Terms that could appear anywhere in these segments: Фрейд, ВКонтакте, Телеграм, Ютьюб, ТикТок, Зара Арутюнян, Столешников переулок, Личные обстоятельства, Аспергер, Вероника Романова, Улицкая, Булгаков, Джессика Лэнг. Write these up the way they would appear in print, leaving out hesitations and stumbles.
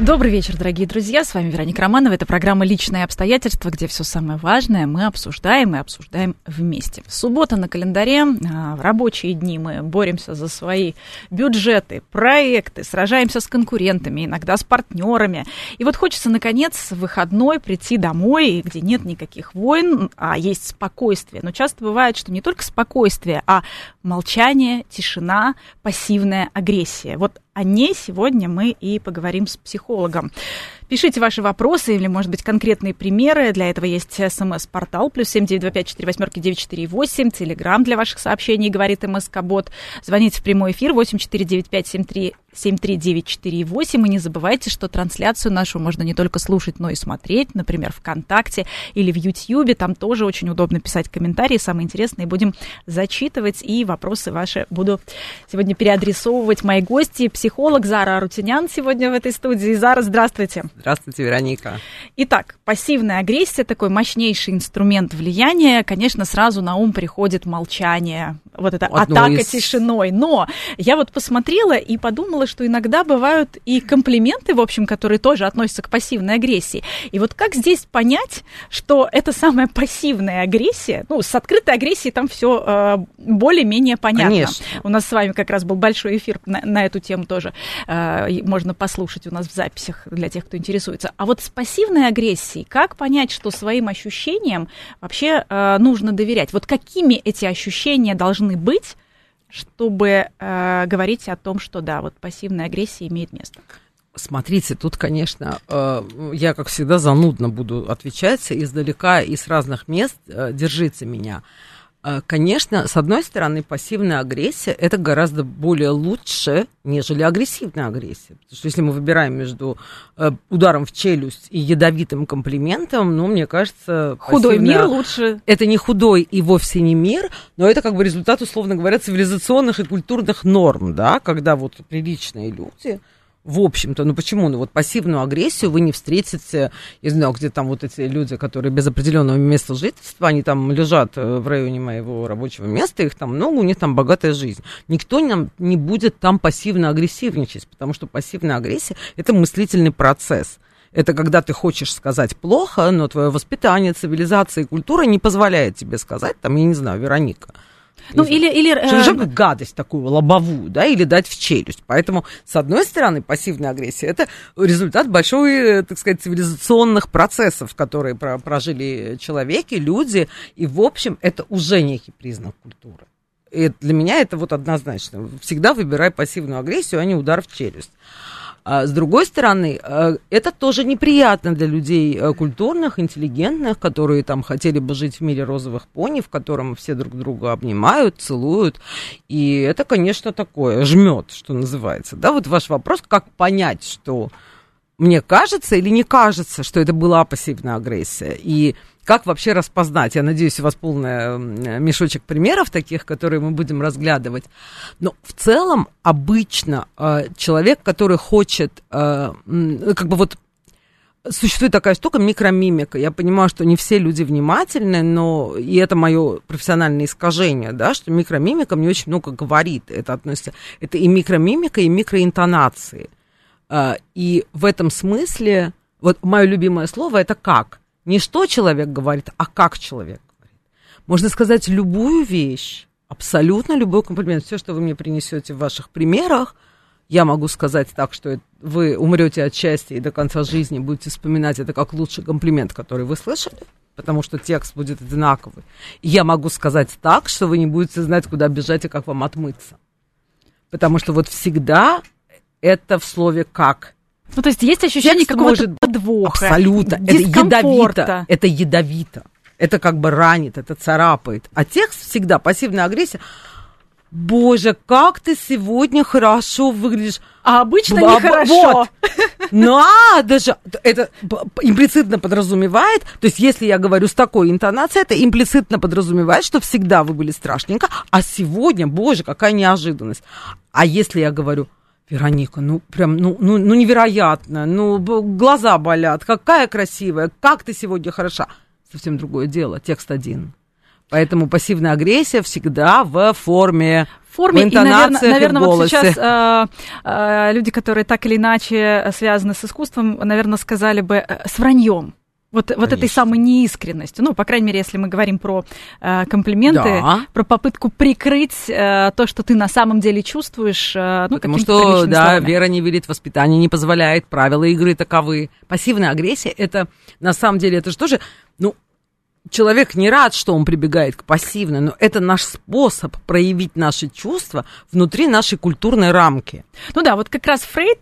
Добрый вечер, дорогие друзья. С вами Вероника Романова. Это программа «Личные обстоятельства», где все самое важное мы обсуждаем и обсуждаем вместе. Суббота на календаре. В рабочие дни мы боремся за свои бюджеты, проекты, сражаемся с конкурентами, иногда с партнерами. И вот хочется, наконец, в выходной прийти домой, где нет никаких войн, а есть спокойствие. Но часто бывает, что не только спокойствие, а молчание, тишина, пассивная агрессия. Вот о ней сегодня мы и поговорим с психологом. Пишите ваши вопросы или, может быть, конкретные примеры. Для этого есть смс-портал +7 925 48 948. Телеграм для ваших сообщений, говорит МСК-бот. Звоните в прямой эфир 8495 73 948. И не забывайте, что трансляцию нашу можно не только слушать, но и смотреть. Например, ВКонтакте или в Ютьюбе. Там тоже очень удобно писать комментарии. Самые интересные будем зачитывать. И вопросы ваши буду сегодня переадресовывать моей гости. Психолог Зара Арутюнян сегодня в этой студии. Зара, здравствуйте. Здравствуйте, Вероника. Итак, пассивная агрессия, такой мощнейший инструмент влияния. Конечно, сразу на ум приходит молчание, вот эта атака тишиной. Но я вот посмотрела и подумала, что иногда бывают и комплименты, в общем, которые тоже относятся к пассивной агрессии. И вот как здесь понять, что это самая пассивная агрессия? Ну, с открытой агрессией там все более-менее понятно. Конечно. У нас с вами как раз был большой эфир на эту тему тоже. Можно послушать у нас в записях для тех, кто интересуется. А вот с пассивной агрессией, как понять, что своим ощущениям вообще нужно доверять? Вот какими эти ощущения должны быть, чтобы говорить о том, что да, вот пассивная агрессия имеет место? Смотрите, тут, конечно, я, как всегда, занудно буду отвечать издалека и с разных мест, держите меня. Конечно, с одной стороны, пассивная агрессия – это гораздо более лучше, нежели агрессивная агрессия. Потому что если мы выбираем между ударом в челюсть и ядовитым комплиментом, ну, мне кажется… Худой мир лучше. Это не худой и вовсе не мир, но это как бы результат, условно говоря, цивилизационных и культурных норм, да, когда вот приличные люди… В общем-то, ну почему? Ну вот пассивную агрессию вы не встретите, я знаю, где там вот эти люди, которые без определенного места жительства, они там лежат в районе моего рабочего места, их там много, у них там богатая жизнь. Никто не будет там пассивно агрессивничать, потому что пассивная агрессия – это мыслительный процесс. Это когда ты хочешь сказать плохо, но твое воспитание, цивилизация и культура не позволяет тебе сказать, там, я не знаю, Вероника. Ну, или гадость такую лобовую, да, или дать в челюсть. Поэтому, с одной стороны, пассивная агрессия – это результат большой, так сказать, цивилизационных процессов, которые прожили человеки, люди, и, в общем, это уже некий признак культуры. И для меня это вот однозначно. Всегда выбирай пассивную агрессию, а не удар в челюсть. С другой стороны, это тоже неприятно для людей культурных, интеллигентных, которые там хотели бы жить в мире розовых пони, в котором все друг друга обнимают, целуют. И это, конечно, такое жмет, что называется. Да, вот ваш вопрос, как понять, что мне кажется или не кажется, что это была пассивная агрессия. И как вообще распознать? Я надеюсь, у вас полный мешочек примеров таких, которые мы будем разглядывать. Но в целом обычно человек, который хочет, как бы вот существует такая штука микромимика. Я понимаю, что не все люди внимательны, но и это мое профессиональное искажение, да, что микромимика мне очень много говорит. Это относится, это и микромимика, и микроинтонации. И в этом смысле, вот мое любимое слово – это «как». Не что человек говорит, а как человек говорит. Можно сказать любую вещь, абсолютно любой комплимент. Все, что вы мне принесете в ваших примерах, я могу сказать так, что вы умрете от счастья и до конца жизни будете вспоминать это как лучший комплимент, который вы слышали, потому что текст будет одинаковый. И я могу сказать так, что вы не будете знать, куда бежать и как вам отмыться. Потому что вот всегда это в слове «как». Ну, то есть есть ощущение какого-то подвоха, абсолютно. Дискомфорта. Это ядовито. Это как бы ранит, это царапает. А текст всегда, пассивная агрессия, боже, как ты сегодня хорошо выглядишь. А обычно нехорошо. Вот. Надо же. Это имплицитно подразумевает, то есть если я говорю с такой интонацией, это имплицитно подразумевает, что всегда вы были страшненько, а сегодня, боже, какая неожиданность. А если я говорю: Вероника, ну прям, ну невероятно, ну глаза болят, какая красивая, как ты сегодня хороша. Совсем другое дело, текст один. Поэтому пассивная агрессия всегда в форме. В интонациях, и, наверное, и в голосе. Вот сейчас люди, которые так или иначе связаны с искусством, наверное, сказали бы с враньем. Вот этой самой неискренностью. Ну, по крайней мере, если мы говорим про комплименты, да. Про попытку прикрыть то, что ты на самом деле чувствуешь. Потому что, словами. Вера не велит, воспитание не позволяет, правила игры таковы. Пассивная агрессия, это на самом деле, это же тоже... Человек не рад, что он прибегает к пассивной, но это наш способ проявить наши чувства внутри нашей культурной рамки. Ну да, вот как раз Фрейд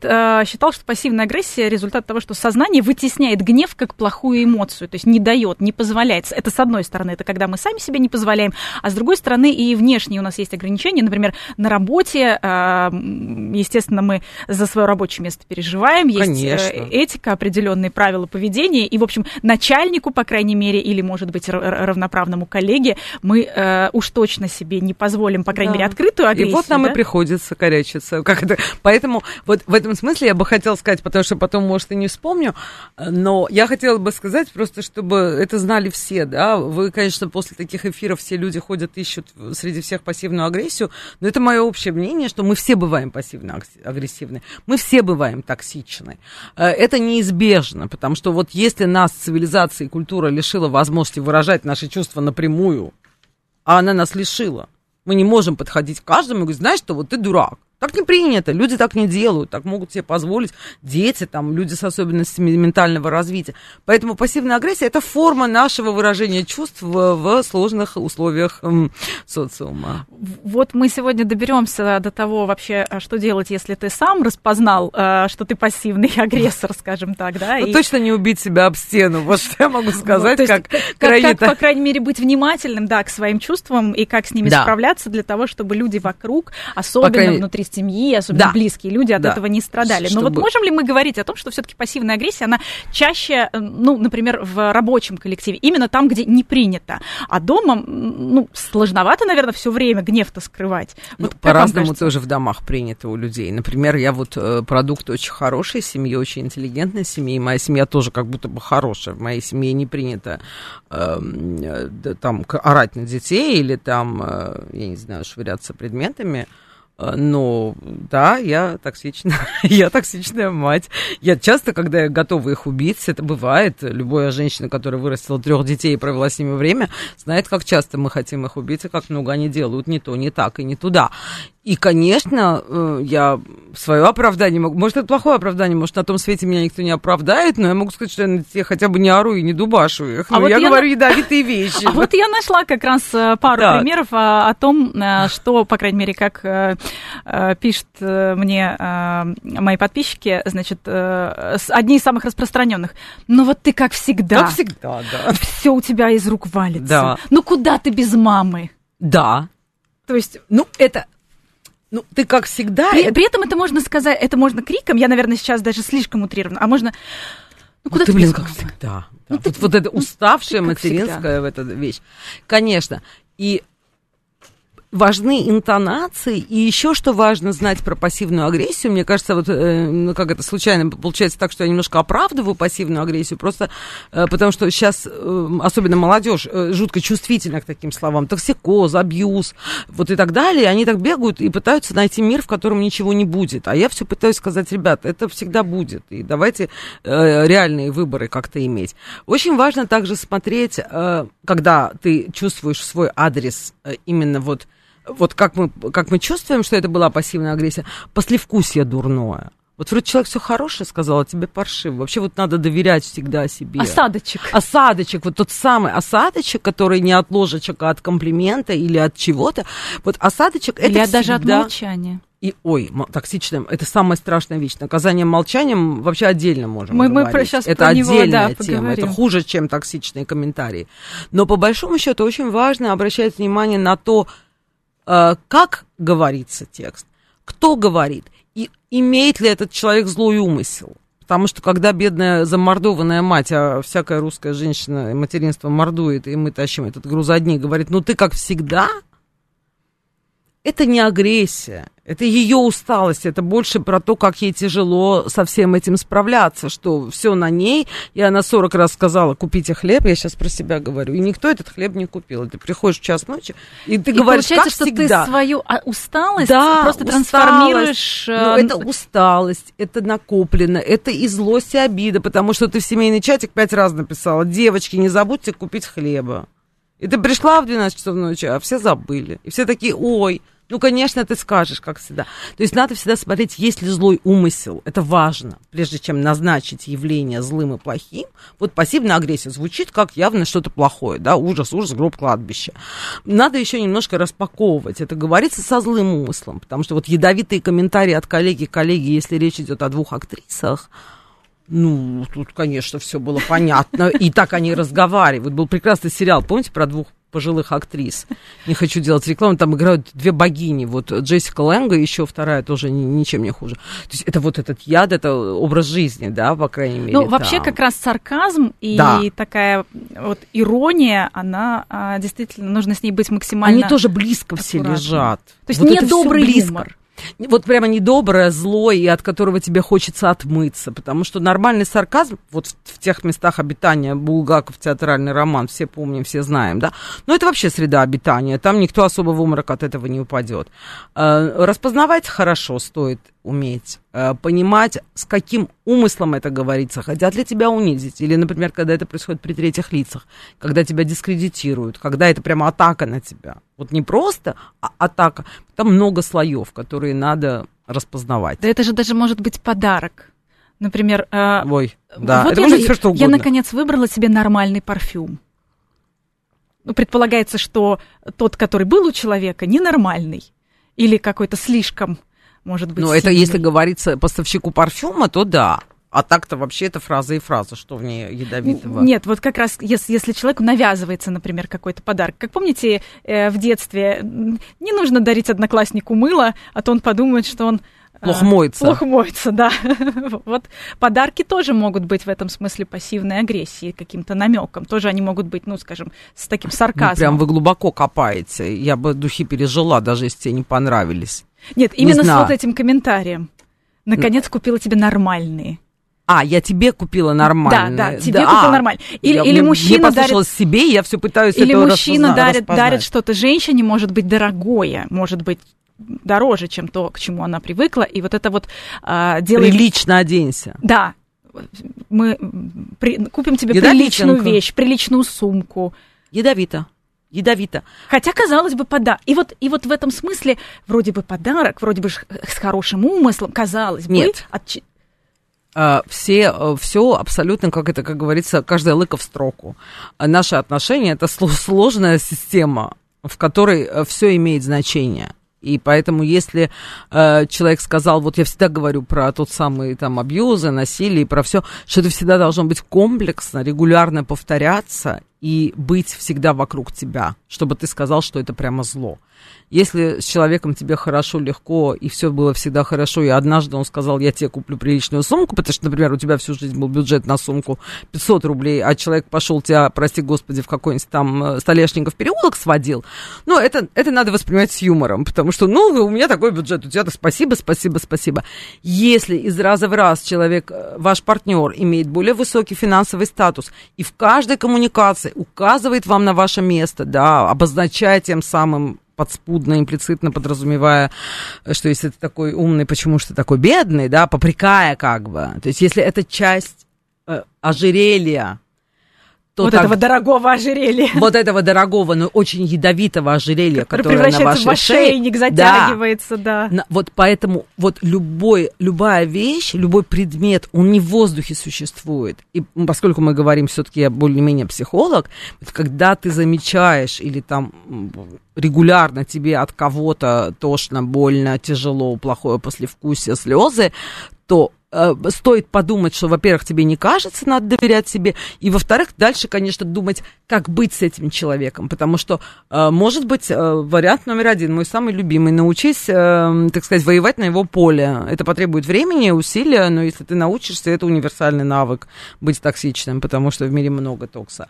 считал, что пассивная агрессия – результат того, что сознание вытесняет гнев как плохую эмоцию, то есть не дает, не позволяет. Это с одной стороны, это когда мы сами себе не позволяем, а с другой стороны и внешние у нас есть ограничения. Например, на работе, естественно, мы за свое рабочее место переживаем, есть этика, определенные правила поведения, и, в общем, начальнику, по крайней мере, или, может быть, равноправному коллеге, мы уж точно себе не позволим, по крайней мере, открытую агрессию. И вот нам и приходится корячиться. Поэтому вот в этом смысле я бы хотела сказать, потому что потом, может, и не вспомню, но я хотела бы сказать просто, чтобы это знали все, да. Вы, конечно, после таких эфиров все люди ходят, ищут среди всех пассивную агрессию, но это мое общее мнение, что мы все бываем пассивно-агрессивны, мы все бываем токсичны. Это неизбежно, потому что вот если нас цивилизация и культура лишила возможности выражать наши чувства напрямую, а она нас лишила, мы не можем подходить к каждому и говорить: знаешь что, вот ты дурак. Так не принято, люди так не делают, так могут себе позволить дети, там, люди с особенностями ментального развития. Поэтому пассивная агрессия – это форма нашего выражения чувств в сложных условиях социума. Вот мы сегодня доберемся до того вообще, что делать, если ты сам распознал, что ты пассивный агрессор, скажем так, да? Ну, точно не убить себя об стену, вот что я могу сказать, как, по крайней мере, быть внимательным, да, к своим чувствам и как с ними справляться для того, чтобы люди вокруг, особенно внутри семьи, особенно близкие люди от этого не страдали. Чтобы... Но вот можем ли мы говорить о том, что все-таки пассивная агрессия, она чаще, например, в рабочем коллективе, именно там, где не принято, а дома, сложновато, наверное, все время гнев-то скрывать. Вот по-разному тоже в домах принято у людей. Например, я вот продукт очень хорошей семьи, очень интеллигентной семьи, и моя семья тоже как будто бы хорошая. В моей семье не принято орать на детей или там, я не знаю, швыряться предметами. Но да, я токсична, я токсичная мать. Я часто, когда я готова их убить, это бывает. Любая женщина, которая вырастила 3 детей и провела с ними время, знает, как часто мы хотим их убить и как много они делают не то, не так и не туда. И, конечно, я свое оправдание могу... Может, это плохое оправдание, может, на том свете меня никто не оправдает, но я могу сказать, что я на тебя хотя бы не ору и не дубашу их. Но я говорю ядовитые вещи. А вот я нашла как раз пару примеров о том, что, по крайней мере, как пишут мне мои подписчики, значит, одни из самых распространенных. Ну вот ты как всегда. Как всегда, да. Все у тебя из рук валится. Да. Ну куда ты без мамы? Да. То есть, это... ты как всегда... При этом это можно сказать, это можно криком, я, наверное, сейчас даже слишком утрированно, а можно... Куда ты, блин, как всегда. Да. Ты, вот это уставшая материнская эта вещь. Конечно. И важны интонации, и еще что важно знать про пассивную агрессию. Мне кажется, как это случайно получается так, что я немножко оправдываю пассивную агрессию, просто потому что сейчас, особенно молодежь, жутко чувствительна к таким словам. Токсикоз, абьюз, вот и так далее. Они так бегают и пытаются найти мир, в котором ничего не будет. А я все пытаюсь сказать: ребят, это всегда будет, и давайте реальные выборы как-то иметь. Очень важно также смотреть, когда ты чувствуешь свой адрес именно вот как мы чувствуем, что это была пассивная агрессия, послевкусие дурное. Вот вроде человек все хорошее сказал, а тебе паршиво. Вообще вот надо доверять всегда себе. Осадочек, вот тот самый осадочек, который не от ложечек, а от комплимента или от чего-то. Вот осадочек это всегда... даже от молчания. И, токсичное, это самая страшная вещь. Наказание молчанием вообще отдельно можем говорить. Мы сейчас это про отдельная тема, поговорим. Это хуже, чем токсичные комментарии. Но по большому счету очень важно обращать внимание на то, как говорится текст, кто говорит, и имеет ли этот человек злой умысел. Потому что когда бедная замордованная мать, а всякая русская женщина материнство мордует, и мы тащим этот груз одни, говорит, ну ты как всегда, это не агрессия, это ее усталость, это больше про то, как ей тяжело со всем этим справляться, что все на ней, и она 40 раз сказала, купите хлеб, я сейчас про себя говорю, и никто этот хлеб не купил, и ты приходишь в час ночи, и ты говоришь, как всегда. И получается, что ты свою усталость просто трансформируешь... Ну, это усталость, это накоплено, это и злость, и обида, потому что ты в семейный чатик 5 раз написала, девочки, не забудьте купить хлеба. И ты пришла в 12 часов ночи, а все забыли, и все такие, ой... Ну, конечно, ты скажешь, как всегда. То есть надо всегда смотреть, есть ли злой умысел. Это важно, прежде чем назначить явление злым и плохим. Вот пассивная агрессия звучит как явно что-то плохое, да, ужас, ужас, гроб, кладбище. Надо еще немножко распаковывать. Это говорится со злым умыслом, потому что вот ядовитые комментарии от коллеги, если речь идет о 2 актрисах, ну, тут, конечно, все было понятно, и так они разговаривают. Был прекрасный сериал, помните, про 2 пожилых актрис. Не хочу делать рекламу. Там играют 2 богини. Вот Джессика Лэнга, еще 2-я тоже ничем не хуже. То есть это вот этот яд, это образ жизни, да, по крайней мере. Ну, вообще там как раз сарказм и такая вот ирония, она действительно, нужно с ней быть максимально... Они тоже близко аккуратно. Все лежат. То есть вот не добрый юмор. Вот прямо недоброе, злое, и от которого тебе хочется отмыться, потому что нормальный сарказм, вот в тех местах обитания, Булгаков, театральный роман, все помним, все знаем, да, но это вообще среда обитания, там никто особо в обморок от этого не упадет. Распознавать хорошо стоит уметь, понимать, с каким умыслом это говорится, хотят ли тебя унизить, или, например, когда это происходит при 3-х лицах, когда тебя дискредитируют, когда это прямо атака на тебя. Вот не просто атака, там много слоев, которые надо распознавать. Да это же даже может быть подарок. Например, ой, да. Вот это может все что угодно. Я, наконец, выбрала себе нормальный парфюм. Ну, предполагается, что тот, который был у человека, ненормальный или какой-то слишком, может быть, сильный. Но это если говорится поставщику парфюма, то да. А так-то вообще это фраза и фраза, что в ней ядовитого. Нет, вот как раз если человеку навязывается, например, какой-то подарок. Как помните, в детстве не нужно дарить однокласснику мыло, а то он подумает, что он... Плохо моется, да. Вот подарки тоже могут быть в этом смысле пассивной агрессии, каким-то намеком. Тоже они могут быть, ну, скажем, с таким сарказмом. Ну, прям вы глубоко копаете. Я бы духи пережила, даже если тебе не понравились. Нет, именно с вот этим комментарием. Наконец купила тебе нормальные. А, я тебе купила нормальные. Да, тебе купила нормальные. Или мужчина дарит... Я послушала себе, я все пытаюсь это распознать. Или мужчина дарит что-то женщине, может быть, дорогое, может быть, дороже, чем то, к чему она привыкла. И вот это вот делает... Прилично оденься. Да. Мы купим тебе приличную вещь, приличную сумку. Ядовито. Хотя, казалось бы, подарок. И вот в этом смысле вроде бы подарок, вроде бы с хорошим умыслом, казалось бы... Нет. Все абсолютно, как говорится, каждая лыка в строку. Наши отношения – это сложная система, в которой все имеет значение. И поэтому, если человек сказал, вот я всегда говорю про тот самый там абьюзы, насилие, про все, что это всегда должно быть комплексно, регулярно повторяться и быть всегда вокруг тебя, чтобы ты сказал, что это прямо зло. Если с человеком тебе хорошо, легко, и все было всегда хорошо, и однажды он сказал, я тебе куплю приличную сумку, потому что, например, у тебя всю жизнь был бюджет на сумку 500 рублей, а человек пошел тебя, прости господи, в какой-нибудь там Столешников переулок сводил, ну, это надо воспринимать с юмором, потому что, ну, у меня такой бюджет, у тебя-то спасибо. Если из раза в раз человек, ваш партнер, имеет более высокий финансовый статус, и в каждой коммуникации указывает вам на ваше место, да, обозначая тем самым подспудно, имплицитно подразумевая, что если ты такой умный, почему же ты такой бедный, да, попрекая как бы. То есть если это часть ожерелья, то вот так, этого дорогого ожерелья. Вот этого дорогого, но очень ядовитого ожерелья, которое превращается на вашей в ошейник, затягивается, да. Вот поэтому вот любая вещь, любой предмет, он не в воздухе существует. И поскольку мы говорим, все-таки я более-менее психолог, когда ты замечаешь или там регулярно тебе от кого-то тошно, больно, тяжело, плохое послевкусие, слезы, то стоит подумать, что, во-первых, тебе не кажется, надо доверять себе, и, во-вторых, дальше, конечно, думать, как быть с этим человеком, потому что, может быть, вариант номер один, мой самый любимый, научись, так сказать, воевать на его поле. Это потребует времени, усилия, но если ты научишься, это универсальный навык быть токсичным, потому что в мире много токса.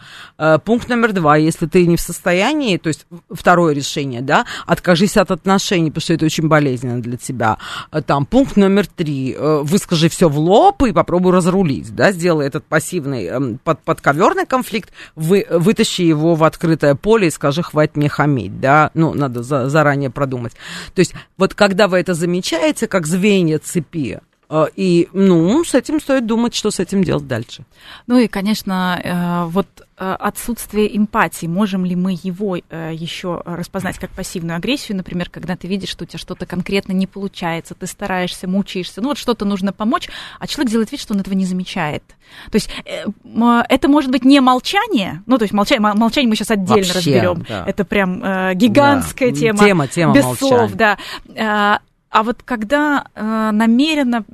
Пункт номер два, если ты не в состоянии, то есть второе решение, да, откажись от отношений, потому что это очень болезненно для тебя. Там, пункт номер три, выскажи все в лоб и попробуй разрулить, да, сделай этот пассивный подковерный конфликт, вытащи его в открытое поле и скажи, хватит мне хамить, да, ну, надо заранее продумать. То есть вот когда вы это замечаете, как звенья цепи, и, ну, с этим стоит думать, что с этим делать дальше. Ну и, конечно, вот отсутствие эмпатии. Можем ли мы его еще распознать как пассивную агрессию? Например, когда ты видишь, что у тебя что-то конкретно не получается, ты стараешься, мучаешься, ну вот что-то нужно помочь, а человек делает вид, что он этого не замечает. То есть это может быть не молчание, ну то есть молчание мы сейчас отдельно вообще разберем. Да. Это прям гигантская тема. Тема без молчания. Слов, да. А вот когда намеренно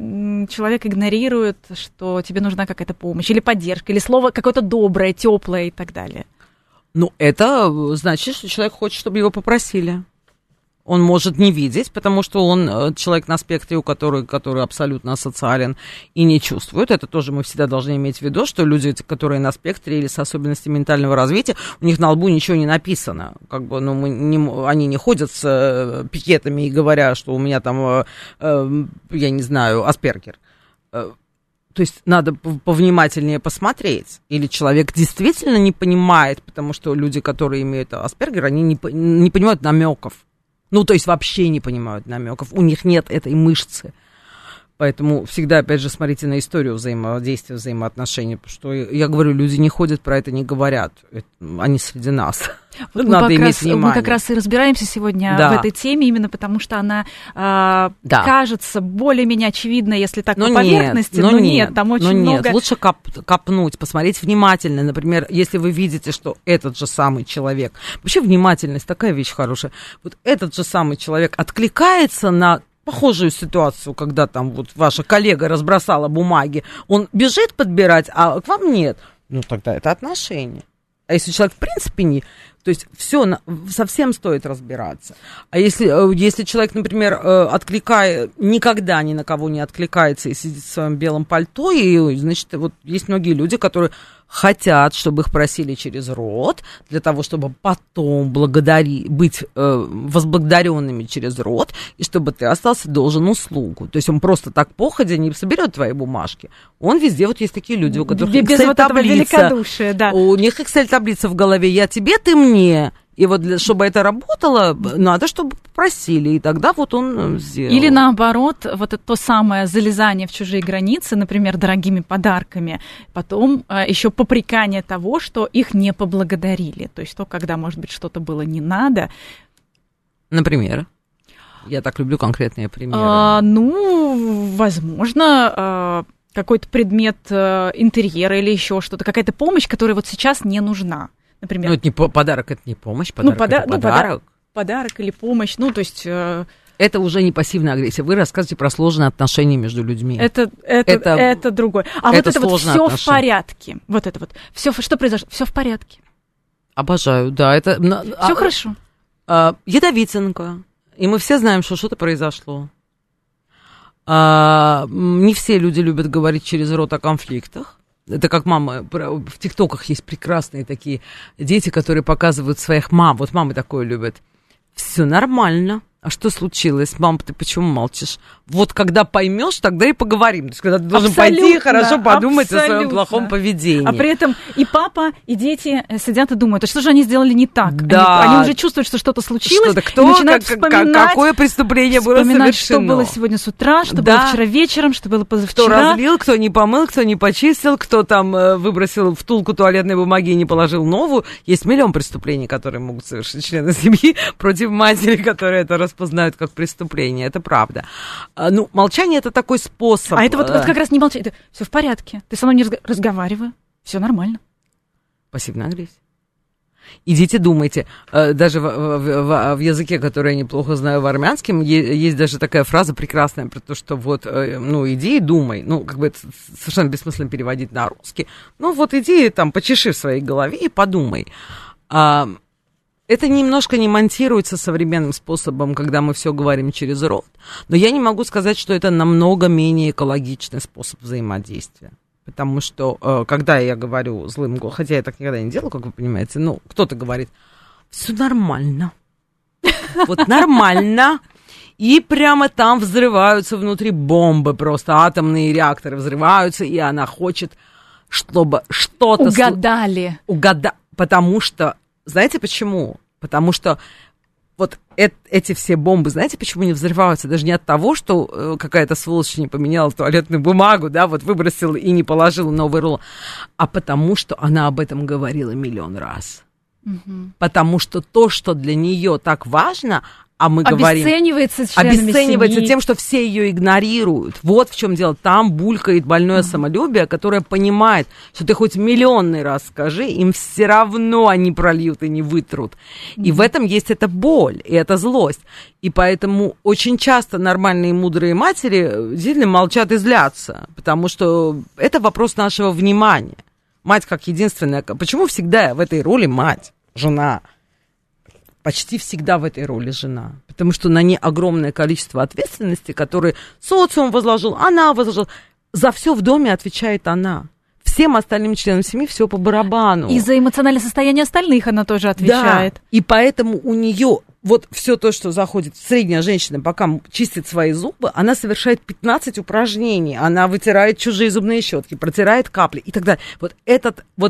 человек игнорирует, что тебе нужна какая-то помощь или поддержка, или слово какое-то доброе, теплое и так далее. Ну, это значит, что человек хочет, чтобы его попросили. Он может не видеть, потому что он человек на спектре, который абсолютно асоциален и не чувствует. Это тоже мы всегда должны иметь в виду, что люди, которые на спектре или с особенностями ментального развития, у них на лбу ничего не написано. Как бы, ну, они не ходят с пикетами и говоря, что у меня там, я не знаю, аспергер. То есть надо повнимательнее посмотреть. Или человек действительно не понимает, потому что люди, которые имеют аспергер, они не понимают намеков. Ну, то есть вообще не понимают намеков, у них нет этой мышцы. Поэтому всегда, опять же, смотрите на историю взаимодействия, взаимоотношений. Потому что, я говорю, люди не ходят, про это не говорят. Они среди нас. Вот надо иметь внимание. Мы как раз и разбираемся сегодня в этой теме, именно потому что она кажется более-менее очевидной, если так, но по поверхности. Нет, там очень много... Лучше копнуть, посмотреть внимательно. Например, если вы видите, что этот же самый человек... Вообще внимательность такая вещь хорошая. Вот этот же самый человек откликается на... похожую ситуацию, когда там вот ваша коллега разбросала бумаги, он бежит подбирать, а к вам нет. Ну, тогда это отношения. А если человек в принципе не... То есть все, совсем стоит разбираться. А если человек, например, никогда ни на кого не откликается и сидит в своем белом пальто, и, значит, вот есть многие люди, которые хотят, чтобы их просили через рот, для того, чтобы потом быть возблагодаренными через рот, и чтобы ты остался должен услугу. То есть он просто так походя не соберет твои бумажки. Он везде, вот есть такие люди, у которых Excel-таблица. Да. У них Excel-таблица в голове. Я тебе, ты мне. И вот чтобы это работало, надо, чтобы попросили, и тогда вот он сделал. Или наоборот, вот это то самое залезание в чужие границы, например, дорогими подарками, потом еще попрекание того, что их не поблагодарили. То есть то, когда, может быть, что-то было не надо. Например? Я так люблю конкретные примеры. Возможно... какой-то предмет интерьера или еще что-то, какая-то помощь, которая вот сейчас не нужна. Например. Ну, это не подарок, это не помощь, подарок, это подарок. Подарок или помощь, ну, то есть... Это уже не пассивная агрессия. Вы рассказываете про сложные отношения между людьми. Это другое. А это вот все в порядке. Вот это вот. Все, что произошло, все в порядке. Обожаю, да. Это... Все хорошо. Ядовитенько. И мы все знаем, что что-то произошло. Не все люди любят говорить через рот о конфликтах. Это как мама, в ТикТоках есть прекрасные такие дети, которые показывают своих мам. Вот мамы такое любят. Все нормально. А что случилось? Мама, ты почему молчишь? Вот когда поймешь, тогда и поговорим. То есть, когда ты должен пойти и хорошо подумать о своем плохом поведении. А при этом и папа, и дети сидят и думают, а что же они сделали не так? Да. Они уже чувствуют, что что-то случилось, и начинают вспоминать, какое преступление было совершено. Что было сегодня с утра, что было вчера вечером, что было позавчера. Кто разлил, кто не помыл, кто не почистил, кто там выбросил втулку туалетной бумаги и не положил новую. Есть миллион преступлений, которые могут совершить члены семьи против матери, которая это рассказывает. Познают как преступление, это правда. Ну, молчание — это такой способ. А это вот как раз не молчание, это все в порядке, ты со мной не разговаривай, все нормально. Пассивная агрессия. Идите, думайте. Даже в языке, который я неплохо знаю, в армянском, есть даже такая фраза прекрасная про то, что вот, ну, иди и думай. Ну, как бы это совершенно бессмысленно переводить на русский. Ну, вот иди там, почеши в своей голове и подумай. Это немножко не монтируется современным способом, когда мы все говорим через рот. Но я не могу сказать, что это намного менее экологичный способ взаимодействия. Потому что, когда я говорю злым голосом, хотя я так никогда не делала, как вы понимаете, ну, кто-то говорит, все нормально, вот нормально, и прямо там взрываются внутри бомбы, просто атомные реакторы взрываются, и она хочет, чтобы что-то... Угадали. Потому что, знаете почему? Потому что вот эти все бомбы, знаете, почему не взрываются? Даже не от того, что какая-то сволочь не поменяла туалетную бумагу, да, вот выбросила и не положила новый рулон, а потому что она об этом говорила миллион раз. Угу. Потому что то, что для нее так важно, а мы говорим... Обесценивается тем, что все ее игнорируют. Вот в чем дело. Там булькает больное самолюбие, которое понимает, что ты хоть миллионный раз скажи, им все равно они прольют и не вытрут. И в этом есть эта боль и эта злость. И поэтому очень часто нормальные мудрые матери действительно молчат и злятся, потому что это вопрос нашего внимания. Мать как единственная... Почему всегда в этой роли мать, жена... Почти всегда в этой роли жена, потому что на ней огромное количество ответственности, которые социум возложил, она возложила. За все в доме отвечает она. Всем остальным членам семьи все по барабану. И за эмоциональное состояние остальных она тоже отвечает. Да, и поэтому у нее вот все то, что заходит в средняя женщина, пока чистит свои зубы, она совершает 15 упражнений. Она вытирает чужие зубные щетки, протирает капли и так далее. Вот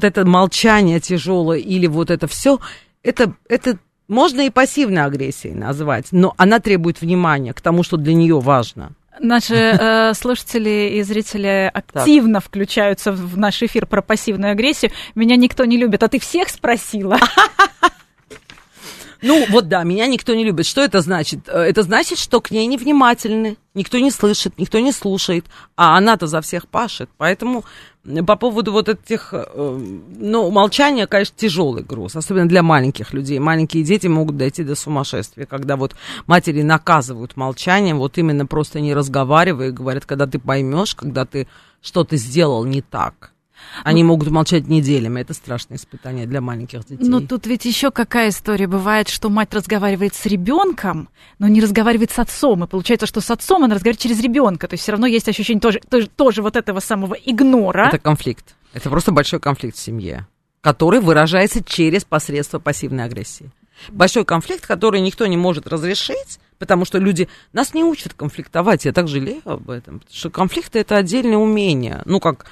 это молчание тяжелое или вот это все, это можно и пассивной агрессией назвать, но она требует внимания к тому, что для нее важно. Наши слушатели и зрители активно включаются в наш эфир про пассивную агрессию. Меня никто не любит, а ты всех спросила? Ну вот да, меня никто не любит. Что это значит? Это значит, что к ней невнимательны, никто не слышит, никто не слушает, а она-то за всех пашет. Поэтому по поводу вот этих, ну, молчания, конечно, тяжелый груз, особенно для маленьких людей. Маленькие дети могут дойти до сумасшествия, когда вот матери наказывают молчанием, вот именно просто не разговаривая, говорят, когда ты поймешь, когда ты что-то сделал не так. Они могут молчать неделями. Это страшное испытание для маленьких детей. Но тут ведь еще какая история бывает, что мать разговаривает с ребенком, но не разговаривает с отцом. И получается, что с отцом она разговаривает через ребенка. То есть все равно есть ощущение тоже вот этого самого игнора. Это конфликт. Это просто большой конфликт в семье, который выражается через посредство пассивной агрессии. Большой конфликт, который никто не может разрешить, потому что люди нас не учат конфликтовать. Я так жалею об этом. Потому что конфликты — это отдельное умение. Ну, как...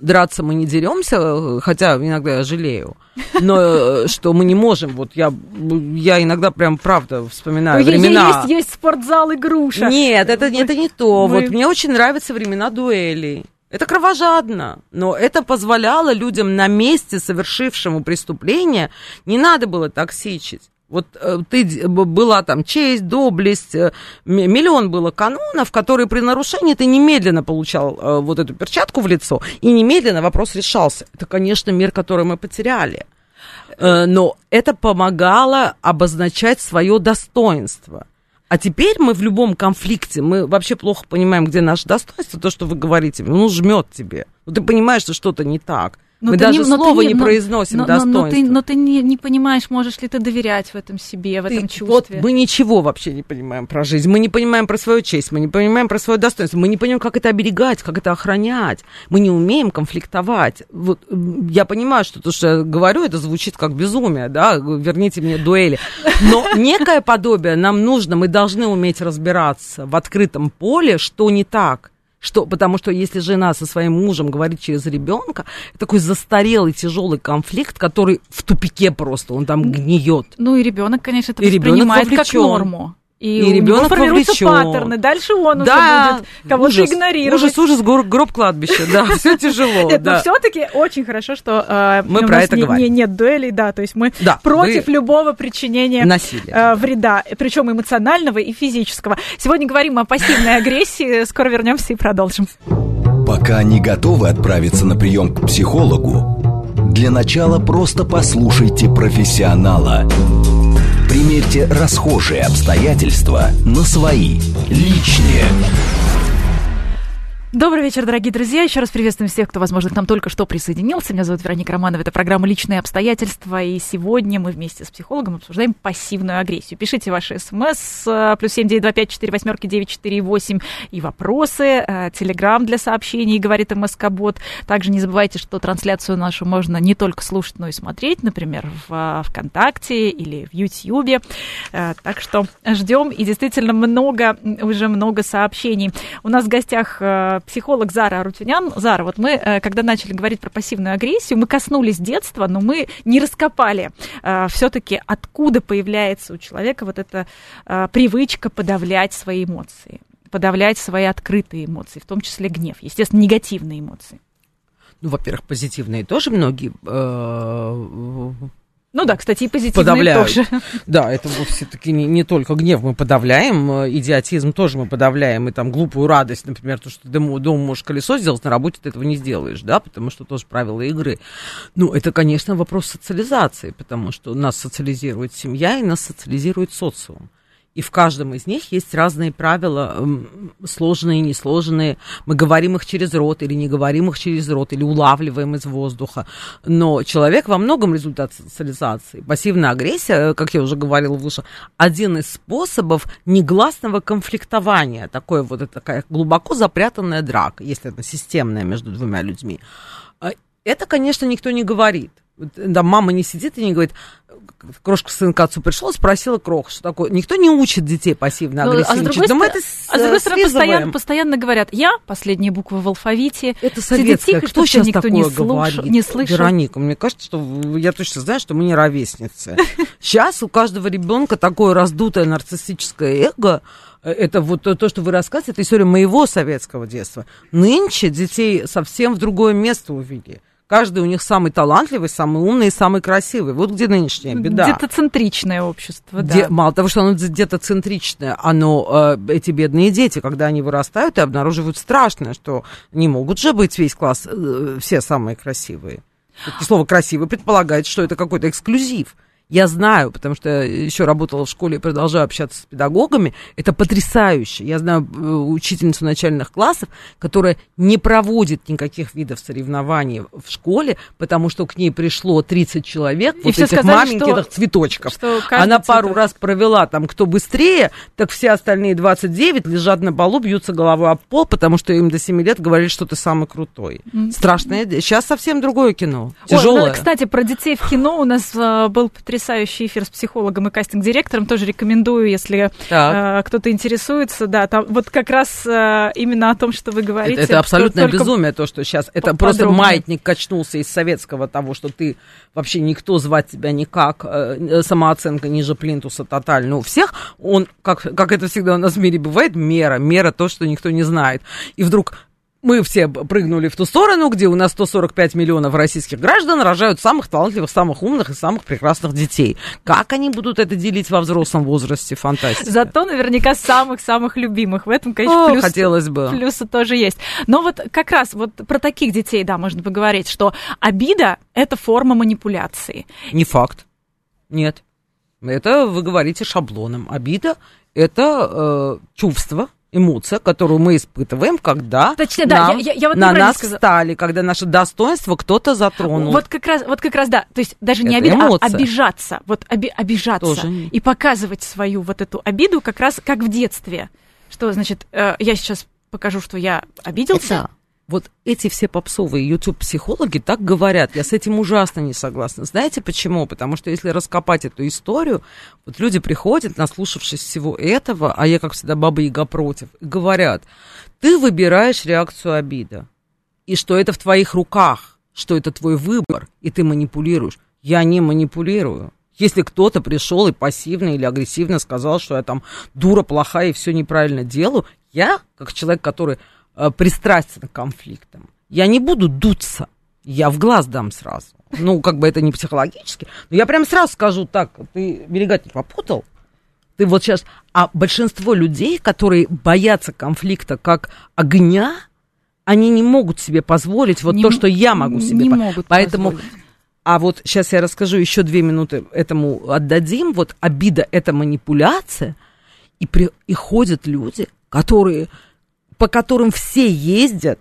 Драться мы не деремся, хотя иногда я жалею, но что мы не можем. Вот я иногда прям правда вспоминаю времена. Есть спортзал и груша. Нет, это не то. Вот мне очень нравятся времена дуэлей. Это кровожадно, но это позволяло людям на месте совершившему преступление, не надо было токсичить. Вот ты была там честь, доблесть, миллион было канонов, которые при нарушении ты немедленно получал вот эту перчатку в лицо, и немедленно вопрос решался. Это, конечно, мир, который мы потеряли. Но это помогало обозначать свое достоинство. А теперь мы в любом конфликте, мы вообще плохо понимаем, где наше достоинство, то, что вы говорите, ну, жмет тебе. Ты понимаешь, что что-то не так. Но мы даже слова не произносим достоинства. Но ты не понимаешь, можешь ли ты доверять в этом себе, в этом чувстве. Вот мы ничего вообще не понимаем про жизнь. Мы не понимаем про свою честь, мы не понимаем про свое достоинство. Мы не понимаем, как это оберегать, как это охранять. Мы не умеем конфликтовать. Вот, я понимаю, что то, что я говорю, это звучит как безумие, да, верните мне дуэли. Но некое подобие нам нужно, мы должны уметь разбираться в открытом поле, что не так. Потому что если жена со своим мужем говорит через ребенка, это такой застарелый, тяжелый конфликт, который в тупике просто, он там гниет. Ну и ребенок, конечно, это воспринимает как норму. И ребенок формируются паттерны, дальше он уже будет кого-то игнорировать. Ужас, гроб кладбища, да, все тяжело. Но все-таки очень хорошо, что у нас нет дуэлей, да, то есть мы против любого причинения вреда, причем эмоционального и физического. Сегодня говорим о пассивной агрессии, скоро вернемся и продолжим. Пока не готовы отправиться на прием к психологу, Для начала просто послушайте профессионала. Примерьте расхожие обстоятельства на свои, личные. Добрый вечер, дорогие друзья. Еще раз приветствуем всех, кто, возможно, к нам только что присоединился. Меня зовут Вероника Романова. Это программа «Личные обстоятельства». И сегодня мы вместе с психологом обсуждаем пассивную агрессию. Пишите ваши смс. +7 925 48 948. И вопросы. Телеграм для сообщений, говорит МСК-бот. Также не забывайте, что трансляцию нашу можно не только слушать, но и смотреть. Например, в ВКонтакте или в Ютьюбе. Так что ждем. И действительно уже много сообщений. У нас в гостях психолог Зара Арутюнян. Зара, вот мы, когда начали говорить про пассивную агрессию, мы коснулись детства, но мы не раскопали все-таки, откуда появляется у человека вот эта привычка подавлять свои эмоции, подавлять свои открытые эмоции, в том числе гнев, естественно, негативные эмоции. Ну, во-первых, позитивные тоже многие... Ну да, кстати, и позитивные подавляют. Тоже. Да, это все-таки не только гнев мы подавляем, идиотизм тоже мы подавляем, и там глупую радость, например, то, что ты дома можешь колесо сделать, на работе ты этого не сделаешь, да, потому что тоже правила игры. Ну, это, конечно, вопрос социализации, потому что нас социализирует семья и нас социализирует социум. И в каждом из них есть разные правила, сложные, несложные. Мы говорим их через рот или не говорим их через рот, или улавливаем из воздуха. Но человек во многом результат социализации. Пассивная агрессия, как я уже говорила выше, один из способов негласного конфликтования. Такое вот такая глубоко запрятанная драка, если это системная между двумя людьми. Это, конечно, никто не говорит. Да, мама не сидит и не говорит, крошка сын к отцу пришел, спросила крох, что такое. Никто не учит детей пассивно агрессивничать. А с другой стороны, постоянно говорят, я последняя буква в алфавите. Это советское. Кто сейчас такое не слышал? Вероника, мне кажется, что я точно знаю, что мы не ровесницы. Сейчас у каждого ребенка такое раздутое нарциссическое эго. Это вот то, что вы рассказываете, это история моего советского детства. Нынче детей совсем в другое место увели. Каждый у них самый талантливый, самый умный и самый красивый. Вот где нынешняя беда. Детоцентричное общество, да. Мало того, что оно детоцентричное, эти бедные дети, когда они вырастают и обнаруживают страшное, что не могут же быть весь класс все самые красивые. Это слово «красивый» предполагает, что это какой-то эксклюзив. Я знаю, потому что еще работала в школе и продолжаю общаться с педагогами. Это потрясающе. Я знаю учительницу начальных классов, которая не проводит никаких видов соревнований в школе, потому что к ней пришло 30 человек, и вот этих сказали, маленьких что, цветочков. Что она пару раз провела там, кто быстрее, так все остальные 29 лежат на полу, бьются головой об пол, потому что им до 7 лет говорили, что ты самый крутой. Страшное. Сейчас совсем другое кино. Тяжелое. Кстати, про детей в кино у нас был потрясающий эфир с психологом и кастинг-директором. Тоже рекомендую, если кто-то интересуется. Да, там вот как раз именно о том, что вы говорите. Это абсолютное безумие, то, что сейчас... Это просто маятник качнулся из советского того, что ты вообще никто, звать тебя никак, самооценка ниже плинтуса тотально у всех. Он, как это всегда у нас в мире бывает, мера то, что никто не знает. И вдруг... Мы все прыгнули в ту сторону, где у нас 145 миллионов российских граждан рожают самых талантливых, самых умных и самых прекрасных детей. Как они будут это делить во взрослом возрасте? Фантастика. Зато наверняка самых-самых любимых. В этом, конечно, плюсы тоже есть. Но вот как раз вот про таких детей, да, можно поговорить, что обида – это форма манипуляции. Не факт. Нет. Это вы говорите шаблоном. Обида – это чувство. Эмоция, которую мы испытываем, когда на нас встали, когда наше достоинство кто-то затронул. Вот как раз, да. То есть даже не обида, а обижаться. Вот обижаться и показывать свою вот эту обиду как раз как в детстве. Что значит, я сейчас покажу, что я обиделся. Вот эти все попсовые YouTube-психологи так говорят. Я с этим ужасно не согласна. Знаете почему? Потому что если раскопать эту историю, вот люди приходят, наслушавшись всего этого, а я, как всегда, баба-яга против, и говорят, ты выбираешь реакцию обида, и что это в твоих руках, что это твой выбор, и ты манипулируешь. Я не манипулирую. Если кто-то пришел и пассивно или агрессивно сказал, что я там дура, плохая и все неправильно делаю, я, как человек, который... пристрастен к конфликтам. Я не буду дуться, я в глаз дам сразу. Ну, как бы это не психологически, но я прям сразу скажу, так, ты берега не попутал, ты вот сейчас... А большинство людей, которые боятся конфликта как огня, они не могут себе позволить вот то, что я могу себе позволить. Поэтому А вот сейчас я расскажу, еще 2 минуты этому отдадим. Вот обида – это манипуляция. И ходят люди, которые, по которым все ездят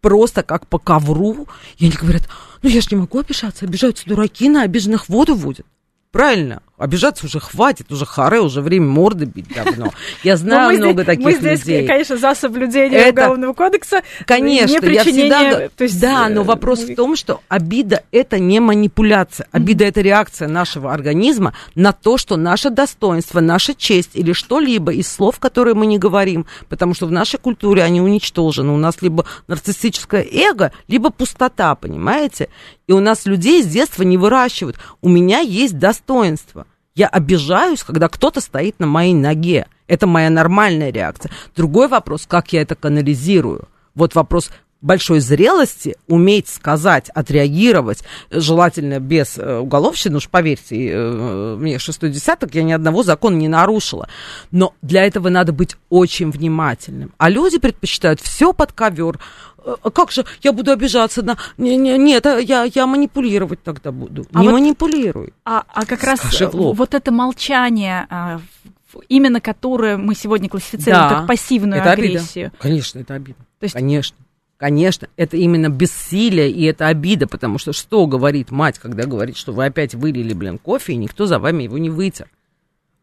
просто как по ковру. И они говорят, ну я ж не могу обижаться, обижаются дураки, на обиженных воду водят. Правильно, обижаться уже хватит, уже харе, уже время морды бить давно. Я знаю много таких людей. Мы здесь, конечно, за соблюдение Уголовного кодекса. Конечно, я всегда... Да, но вопрос в том, что обида – это не манипуляция. Обида – это реакция нашего организма на то, что наше достоинство, наша честь или что-либо из слов, которые мы не говорим, потому что в нашей культуре они уничтожены. У нас либо нарциссическое эго, либо пустота, понимаете? И у нас людей с детства не выращивают. У меня есть достоинство. Я обижаюсь, когда кто-то стоит на моей ноге. Это моя нормальная реакция. Другой вопрос, как я это канализирую. Вот вопрос большой зрелости, уметь сказать, отреагировать, желательно без уголовщины, уж поверьте, мне 6-й десяток, я ни одного закона не нарушила. Но для этого надо быть очень внимательным. А люди предпочитают все под ковер. Как же я буду обижаться? Нет, я манипулировать тогда буду. А не вот, манипулируй. А как раз вот это молчание, именно которое мы сегодня классифицируем как пассивную агрессию. Обида. Конечно, это обидно. Конечно, это именно бессилие и это обида, потому что говорит мать, когда говорит, что вы опять вылили, кофе, и никто за вами его не вытер?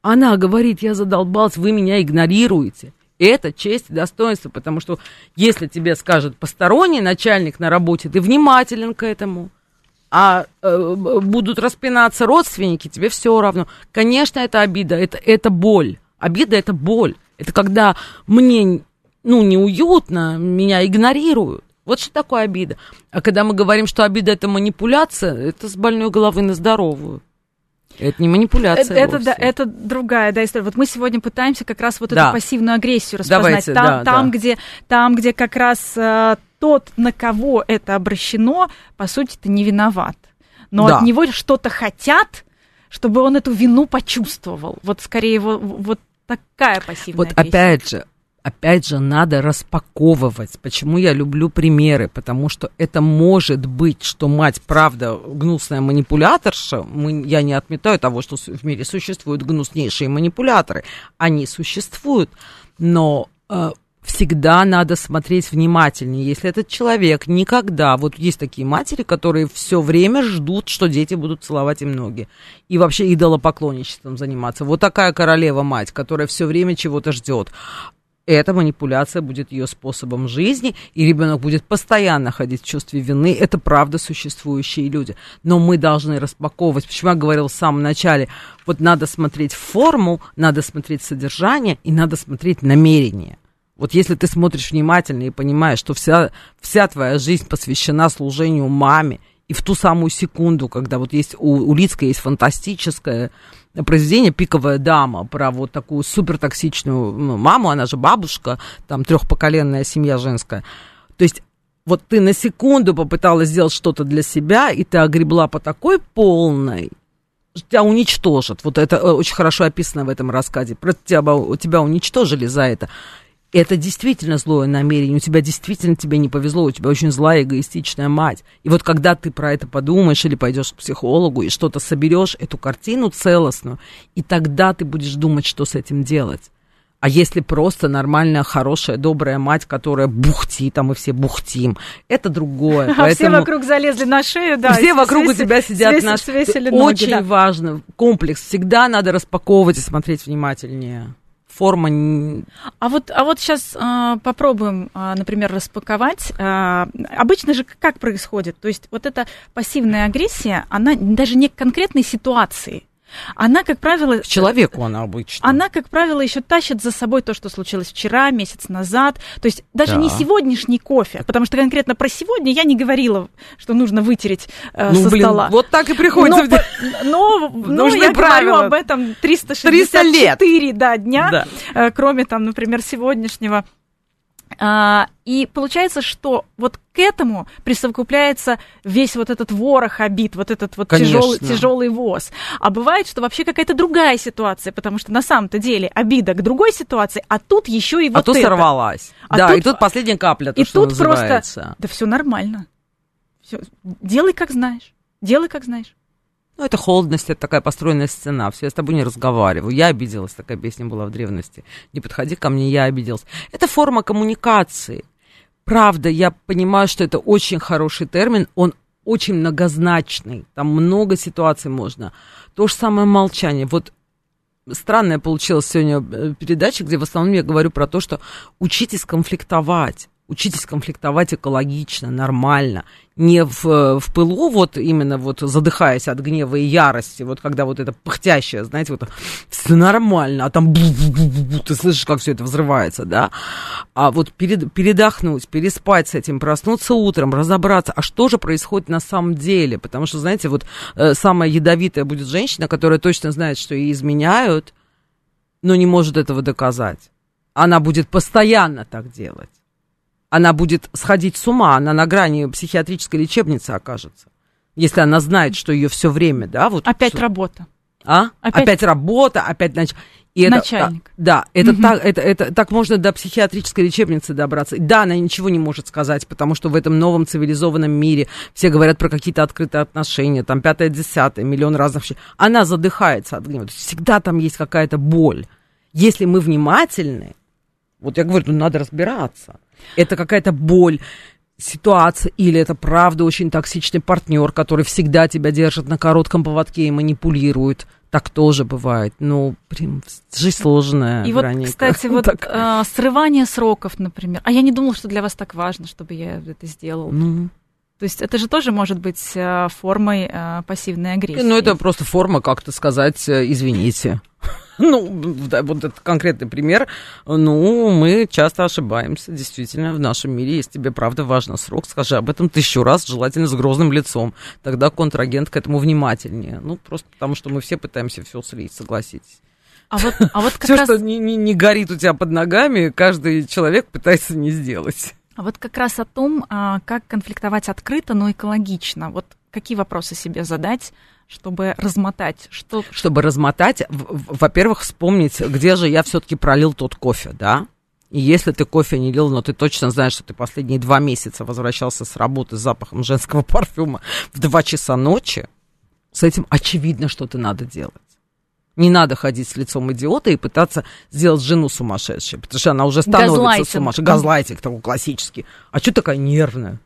Она говорит, я задолбалась, вы меня игнорируете. Это честь и достоинство, потому что если тебе скажет посторонний начальник на работе, ты внимателен к этому, а будут распинаться родственники, тебе все равно. Конечно, это обида, это боль. Обида – это боль. Это когда мне... неуютно, меня игнорируют. Вот что такое обида. А когда мы говорим, что обида – это манипуляция, это с больной головы на здоровую. Это не манипуляция. Это другая история. Вот мы сегодня пытаемся как раз эту пассивную агрессию распознать. Давайте, Где как раз тот, на кого это обращено, по сути-то не виноват. Но от него что-то хотят, чтобы он эту вину почувствовал. Вот скорее вот такая пассивная агрессия. Опять же, надо распаковывать. Почему я люблю примеры? Потому что это может быть, что мать, правда, гнусная манипуляторша. Я не отметаю того, что в мире существуют гнуснейшие манипуляторы. Они существуют, но... всегда надо смотреть внимательнее. Если этот человек никогда... Вот есть такие матери, которые все время ждут, что дети будут целовать им ноги. И вообще идолопоклонничеством заниматься. Вот такая королева-мать, которая все время чего-то ждет. Эта манипуляция будет ее способом жизни, и ребенок будет постоянно ходить в чувстве вины. Это правда существующие люди. Но мы должны распаковывать. Почему я говорила в самом начале, вот надо смотреть форму, надо смотреть содержание и надо смотреть намерение. Вот если ты смотришь внимательно и понимаешь, что вся твоя жизнь посвящена служению маме, и в ту самую секунду, когда вот есть у Улицкой есть фантастическое произведение «Пиковая дама» про вот такую супертоксичную маму, она же бабушка, там 3-поколенная семья женская. То есть вот ты на секунду попыталась сделать что-то для себя, и ты огребла по такой полной, тебя уничтожат. Вот это очень хорошо описано в этом рассказе. Тебя уничтожили за это. Это действительно злое намерение, тебе не повезло, у тебя очень злая, эгоистичная мать. И вот когда ты про это подумаешь или пойдешь к психологу и что-то соберешь, эту картину целостную, и тогда ты будешь думать, что с этим делать. А если просто нормальная, хорошая, добрая мать, которая бухтит, а мы все бухтим, это другое. А поэтому все вокруг залезли на шею, да. Все вокруг у тебя сидят на шее. Очень важно, комплекс, всегда надо распаковывать и смотреть внимательнее. Форма... А вот сейчас попробуем, например, распаковать. Обычно же как происходит? То есть вот эта пассивная агрессия, она даже не к конкретной ситуации. Она, как правило... К человеку она обычно. Она, как правило, еще тащит за собой то, что случилось вчера, месяц назад. То есть даже не сегодняшний кофе, потому что конкретно про сегодня я не говорила, что нужно вытереть стола. Вот так и приходится. Но я говорю об этом 364 дня, кроме, например, сегодняшнего. И получается, что вот к этому присовокупляется весь вот этот ворох обид, вот этот вот тяжелый воз. А бывает, что вообще какая-то другая ситуация, потому что на самом-то деле обида к другой ситуации, а тут еще и вот это. А тут сорвалась. Да, и тут последняя капля, то, что называется. И тут просто, да все нормально. Делай, как знаешь. Делай, как знаешь. Ну, это холодность, это такая построенная сцена. Все, я с тобой не разговариваю. Я обиделась, такая песня была в древности. Не подходи ко мне, я обиделась. Это форма коммуникации. Правда, я понимаю, что это очень хороший термин. Он очень многозначный. Там много ситуаций можно. То же самое молчание. Вот странная получилась сегодня передача, где в основном я говорю про то, что учитесь конфликтовать. Учитесь конфликтовать экологично, нормально, не в пылу, вот именно вот задыхаясь от гнева и ярости, вот когда вот это пыхтящее, знаете, вот все нормально, а там ты слышишь, как все это взрывается, да, а вот передохнуть, переспать с этим, проснуться утром, разобраться, а что же происходит на самом деле, потому что, знаете, вот самая ядовитая будет женщина, которая точно знает, что ей изменяют, но не может этого доказать, она будет постоянно так делать. Она будет сходить с ума, она на грани психиатрической лечебницы окажется, если она знает, что ее все время, да, вот. Опять работа. А? Опять работа, опять начальник. Да, так можно до психиатрической лечебницы добраться. Да, она ничего не может сказать, потому что в этом новом цивилизованном мире все говорят про какие-то открытые отношения, там 5-10, миллион разных. Она задыхается от гнева. Всегда там есть какая-то боль. Если мы внимательны, вот я говорю, ну надо разбираться. Это какая-то боль, ситуация, или это правда очень токсичный партнер, который всегда тебя держит на коротком поводке и манипулирует. Так тоже бывает. Ну, прям жизнь сложная, и Вероника. Вот, кстати, вот срывание сроков, например. А я не думала, что для вас так важно, чтобы я это сделала. Ну. То есть это же тоже может быть формой пассивной агрессии. Ну, это просто форма, как-то сказать, извините. Ну, да, вот этот конкретный пример. Ну, мы часто ошибаемся. Действительно, в нашем мире, если тебе правда важен срок, скажи об этом 1000 раз, желательно с грозным лицом. Тогда контрагент к этому внимательнее. Ну, просто потому что мы все пытаемся все слить, согласитесь. А вот как все, раз... что не горит у тебя под ногами, каждый человек пытается не сделать. А вот как раз о том, как конфликтовать открыто, но экологично. Вот какие вопросы себе задать, чтобы размотать? Чтобы размотать, во-первых, вспомнить, где же я все-таки пролил тот кофе, да? И если ты кофе не лил, но ты точно знаешь, что ты последние 2 месяца возвращался с работы с запахом женского парфюма в 2 часа ночи, с этим очевидно, что-то надо делать. Не надо ходить с лицом идиота и пытаться сделать жену сумасшедшей, потому что она уже становится сумасшедшей. Газлайтинг такой классический. А что такая нервная?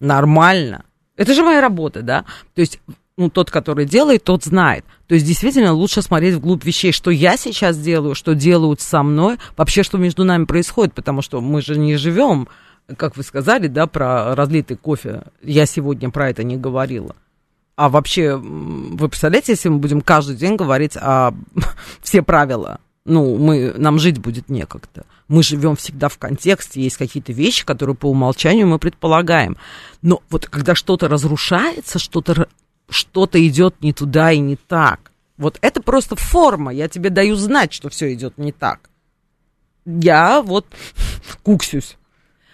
Нормально. Это же моя работа, да? То есть, ну, тот, который делает, тот знает. То есть, действительно, лучше смотреть вглубь вещей, что я сейчас делаю, что делают со мной, вообще, что между нами происходит, потому что мы же не живем, как вы сказали, да, про разлитый кофе. Я сегодня про это не говорила. А вообще, вы представляете, если мы будем каждый день говорить о все правила, ну, нам жить будет некогда. Мы живем всегда в контексте, есть какие-то вещи, которые по умолчанию мы предполагаем. Но вот когда что-то разрушается, что-то идет не туда и не так. Вот это просто форма. Я тебе даю знать, что все идет не так. Я вот куксюсь,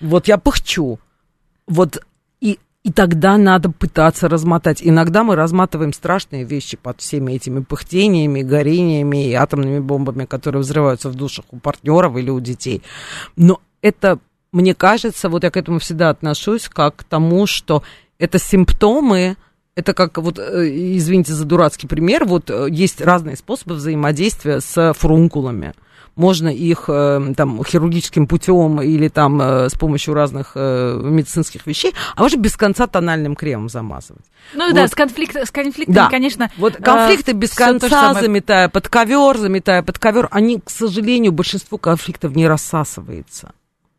вот я пыхчу, вот и тогда надо пытаться размотать. Иногда мы разматываем страшные вещи под всеми этими пыхтениями, горениями и атомными бомбами, которые взрываются в душах у партнеров или у детей. Но это, мне кажется, вот я к этому всегда отношусь, как к тому, что это симптомы, это как, вот, извините за дурацкий пример, вот есть разные способы взаимодействия с фурункулами. Можно их там, хирургическим путем или там, с помощью разных медицинских вещей, а можно без конца тональным кремом замазывать. Ну вот. Да, с конфликтами, да. Конечно. Вот конфликты без конца, заметая под ковер, они, к сожалению, большинство конфликтов не рассасывается.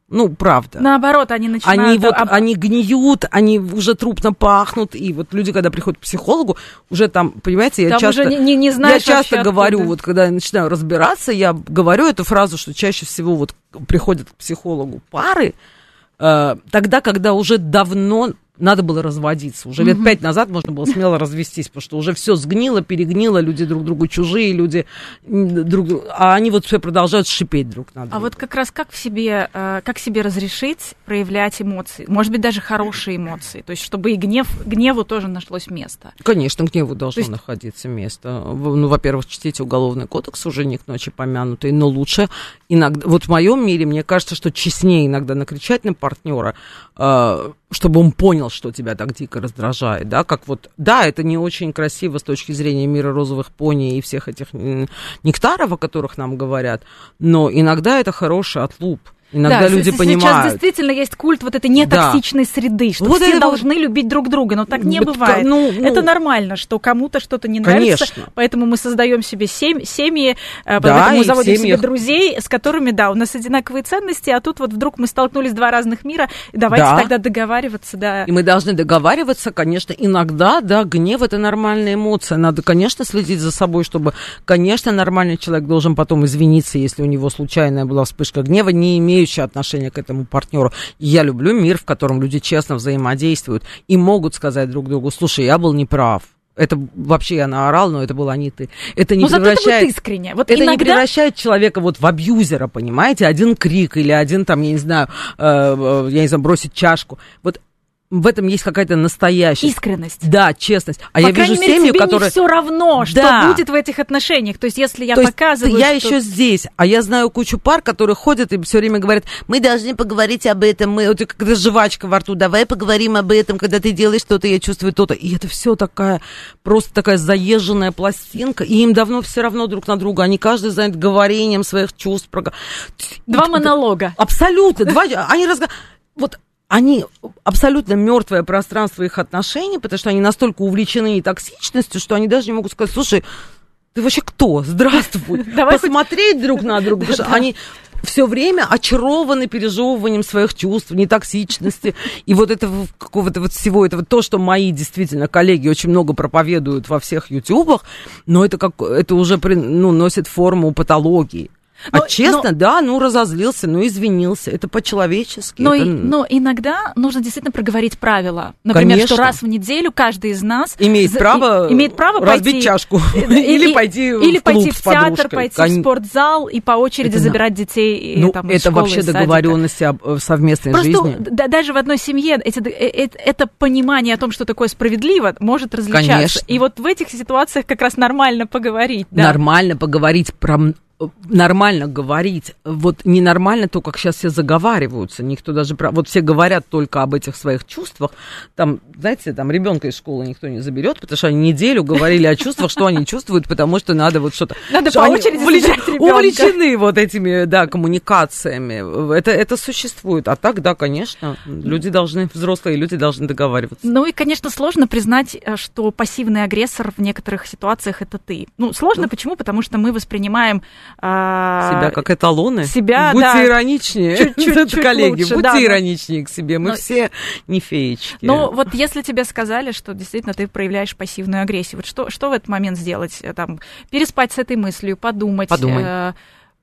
Ну, правда. Наоборот, они начинают... Они гниют, они уже трупно пахнут. И вот люди, когда приходят к психологу, уже там, понимаете, я часто говорю, вот когда я начинаю разбираться, я говорю эту фразу, что чаще всего вот приходят к психологу пары, тогда, когда уже давно надо было разводиться. Уже лет 5 назад можно было смело развестись, потому что уже все сгнило, перегнило, люди друг другу чужие, а они вот все продолжают шипеть друг на друга. А вот как раз как себе разрешить проявлять эмоции? Может быть, даже хорошие эмоции, то есть чтобы и гневу тоже нашлось место. Конечно, гневу должно находиться место. Ну, во-первых, чтите Уголовный кодекс, уже не к ночи помянутый, но лучше иногда... Вот в моем мире, мне кажется, что честнее иногда накричать на партнера, чтобы он понял, что тебя так дико раздражает, да, как вот, да, это не очень красиво с точки зрения мира розовых пони и всех этих нектаров, о которых нам говорят, но иногда это хороший отлуп. Иногда да, люди понимают. Сейчас действительно есть культ вот этой нетоксичной среды, что вот все должны любить друг друга, но так не бывает. Это нормально, что кому-то что-то не нравится, конечно. Поэтому мы создаем себе семьи, поэтому заводим себе друзей, с которыми, да, у нас одинаковые ценности, а тут вот вдруг мы столкнулись в два разных мира, и давайте тогда договариваться, да. И мы должны договариваться, конечно, иногда, да, гнев – это нормальная эмоция, надо, конечно, следить за собой, чтобы, конечно, нормальный человек должен потом извиниться, если у него случайная была вспышка гнева, не имея отношение к этому партнеру. Я люблю мир, в котором люди честно взаимодействуют и могут сказать друг другу: слушай, я был неправ. Это вообще я наорал, но это была не ты. Это не но превращает, это искренне. Вот это иногда... не превращает человека вот в абьюзера, понимаете? Один крик или один там, я не знаю, бросить чашку. Вот в этом есть какая-то настоящая... искренность. Да, честность. А по я вижу мере, семью, которая... не все равно, что будет в этих отношениях. То есть, если я показываю... я что... еще здесь, а я знаю кучу пар, которые ходят и все время говорят: мы должны поговорить об этом, мы... вот когда жвачка во рту, давай поговорим об этом, когда ты делаешь что-то, я чувствую то-то. И это все такая, просто такая заезженная пластинка, и им давно все равно друг на друга. Они каждый занят говорением своих чувств. Два монолога. Абсолютно. Они разговаривают... Вот... Они абсолютно мертвое пространство их отношений, потому что они настолько увлечены токсичностью, что они даже не могут сказать: слушай, ты вообще кто? Здравствуй. Давай посмотреть друг на друга. Они все время очарованы пережевыванием своих чувств, нетоксичности. И вот этого какого-то вот всего этого, то, что мои действительно коллеги очень много проповедуют во всех ютубах, но это, как, это уже носит форму патологии. Разозлился, извинился. Это по-человечески. Но иногда нужно действительно проговорить правила. Например, конечно, что раз в неделю каждый из нас имеет право разбить чашку. Или пойти в театр, пойти в спортзал и по очереди забирать детей из школы, вообще договоренности о совместной жизни. Даже в одной семье это понимание о том, что такое справедливо, может различаться. Конечно. И вот в этих ситуациях как раз нормально поговорить. Да? Нормально поговорить про... Нормально говорить. Вот ненормально то, как сейчас все заговариваются. Никто даже... Вот все говорят только об этих своих чувствах. Там, знаете, там ребенка из школы никто не заберет, потому что они неделю говорили о чувствах, что они чувствуют, потому что надо вот что-то... Надо по очереди забирать ребенка. Увлечены вот этими, да, коммуникациями. Это существует. А так, да, конечно, взрослые люди должны договариваться. Ну и, конечно, сложно признать, что пассивный агрессор в некоторых ситуациях — это ты. Сложно почему? Потому что мы воспринимаем... себя как эталоны. Будьте ироничнее. Чуть-чуть коллеги, лучше, будьте ироничнее к себе. Мы все не феечки. Вот если тебе сказали, что действительно ты проявляешь пассивную агрессию, вот что в этот момент сделать? Там, переспать с этой мыслью, подумать.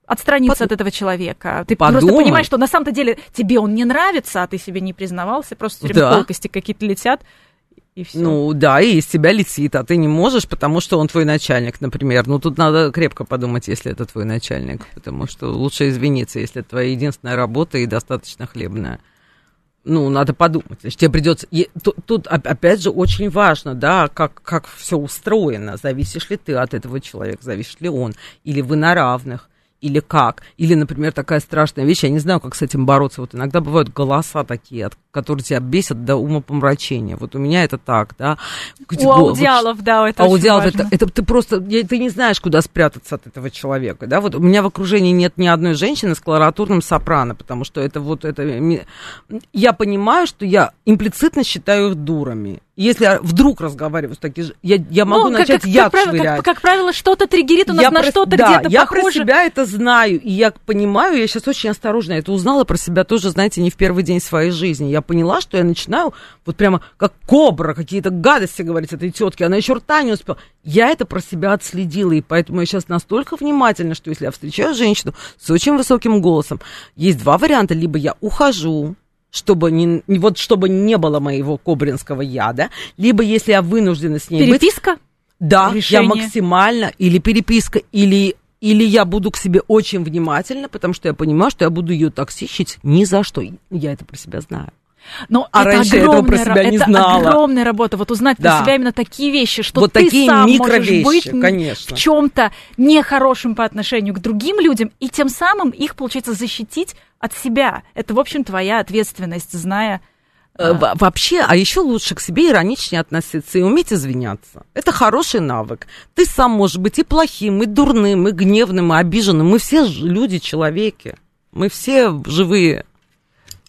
Отстраниться от этого человека. Ты просто понимаешь, что на самом-то деле тебе он не нравится, а ты себе не признавался, просто все время колкости какие-то летят. И всё. И из тебя летит, а ты не можешь, потому что он твой начальник, например. Тут надо крепко подумать, если это твой начальник, потому что лучше извиниться, если это твоя единственная работа и достаточно хлебная. Надо подумать. Значит, тебе придется... Тут, опять же, очень важно, да, как все устроено. Зависишь ли ты от этого человека, зависишь ли он, или вы на равных. Или как? Или, например, такая страшная вещь, я не знаю, как с этим бороться. Вот иногда бывают голоса такие, которые тебя бесят до умопомрачения. Вот у меня это так, да. У аудиалов, это аудиалов, очень важно. Это ты просто, ты не знаешь, куда спрятаться от этого человека, да. Вот у меня в окружении нет ни одной женщины с кларатурным сопрано, потому что я понимаю, что я имплицитно считаю их дурами. Если вдруг разговариваю с такими же, я могу начать яд швырять. Как правило, что-то триггерит у нас на что-то где-то похоже. Я про себя это знаю, и я понимаю, я сейчас очень осторожно это узнала про себя тоже, знаете, не в первый день своей жизни. Я поняла, что я начинаю вот прямо как кобра какие-то гадости говорить этой тетке, она еще рта не успела. Я это про себя отследила, и поэтому я сейчас настолько внимательна, что если я встречаю женщину с очень высоким голосом, есть два варианта: либо я ухожу, чтобы не было моего кобринского яда, либо если я вынуждена с ней переписка? Решение. Я максимально, или переписка, или я буду к себе очень внимательна, потому что я понимаю, что я буду ее токсичить ни за что. Я это про себя знаю. Раньше я этого про себя не знала. Это огромная работа, вот узнать про себя именно такие вещи, что вот ты такие сам можешь быть в чем-то нехорошим по отношению к другим людям, и тем самым их, получается, защитить от себя. Это, в общем, твоя ответственность, зная Вообще, а еще лучше к себе ироничнее относиться и уметь извиняться. Это хороший навык. Ты сам можешь быть и плохим, и дурным, и гневным, и обиженным. Мы все люди, человеки. Мы все живые.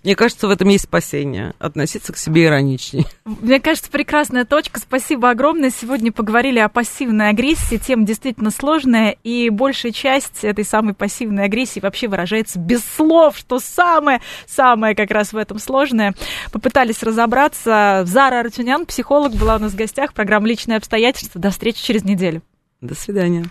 Мне кажется, в этом есть спасение. Относиться к себе ироничнее. Мне кажется, прекрасная точка. Спасибо огромное. Сегодня поговорили о пассивной агрессии. Тема действительно сложная. И большая часть этой самой пассивной агрессии вообще выражается без слов, что самое как раз в этом сложное. Попытались разобраться. Зара Арутюнян, психолог, была у нас в гостях. Программа «Личные обстоятельства». До встречи через неделю. До свидания.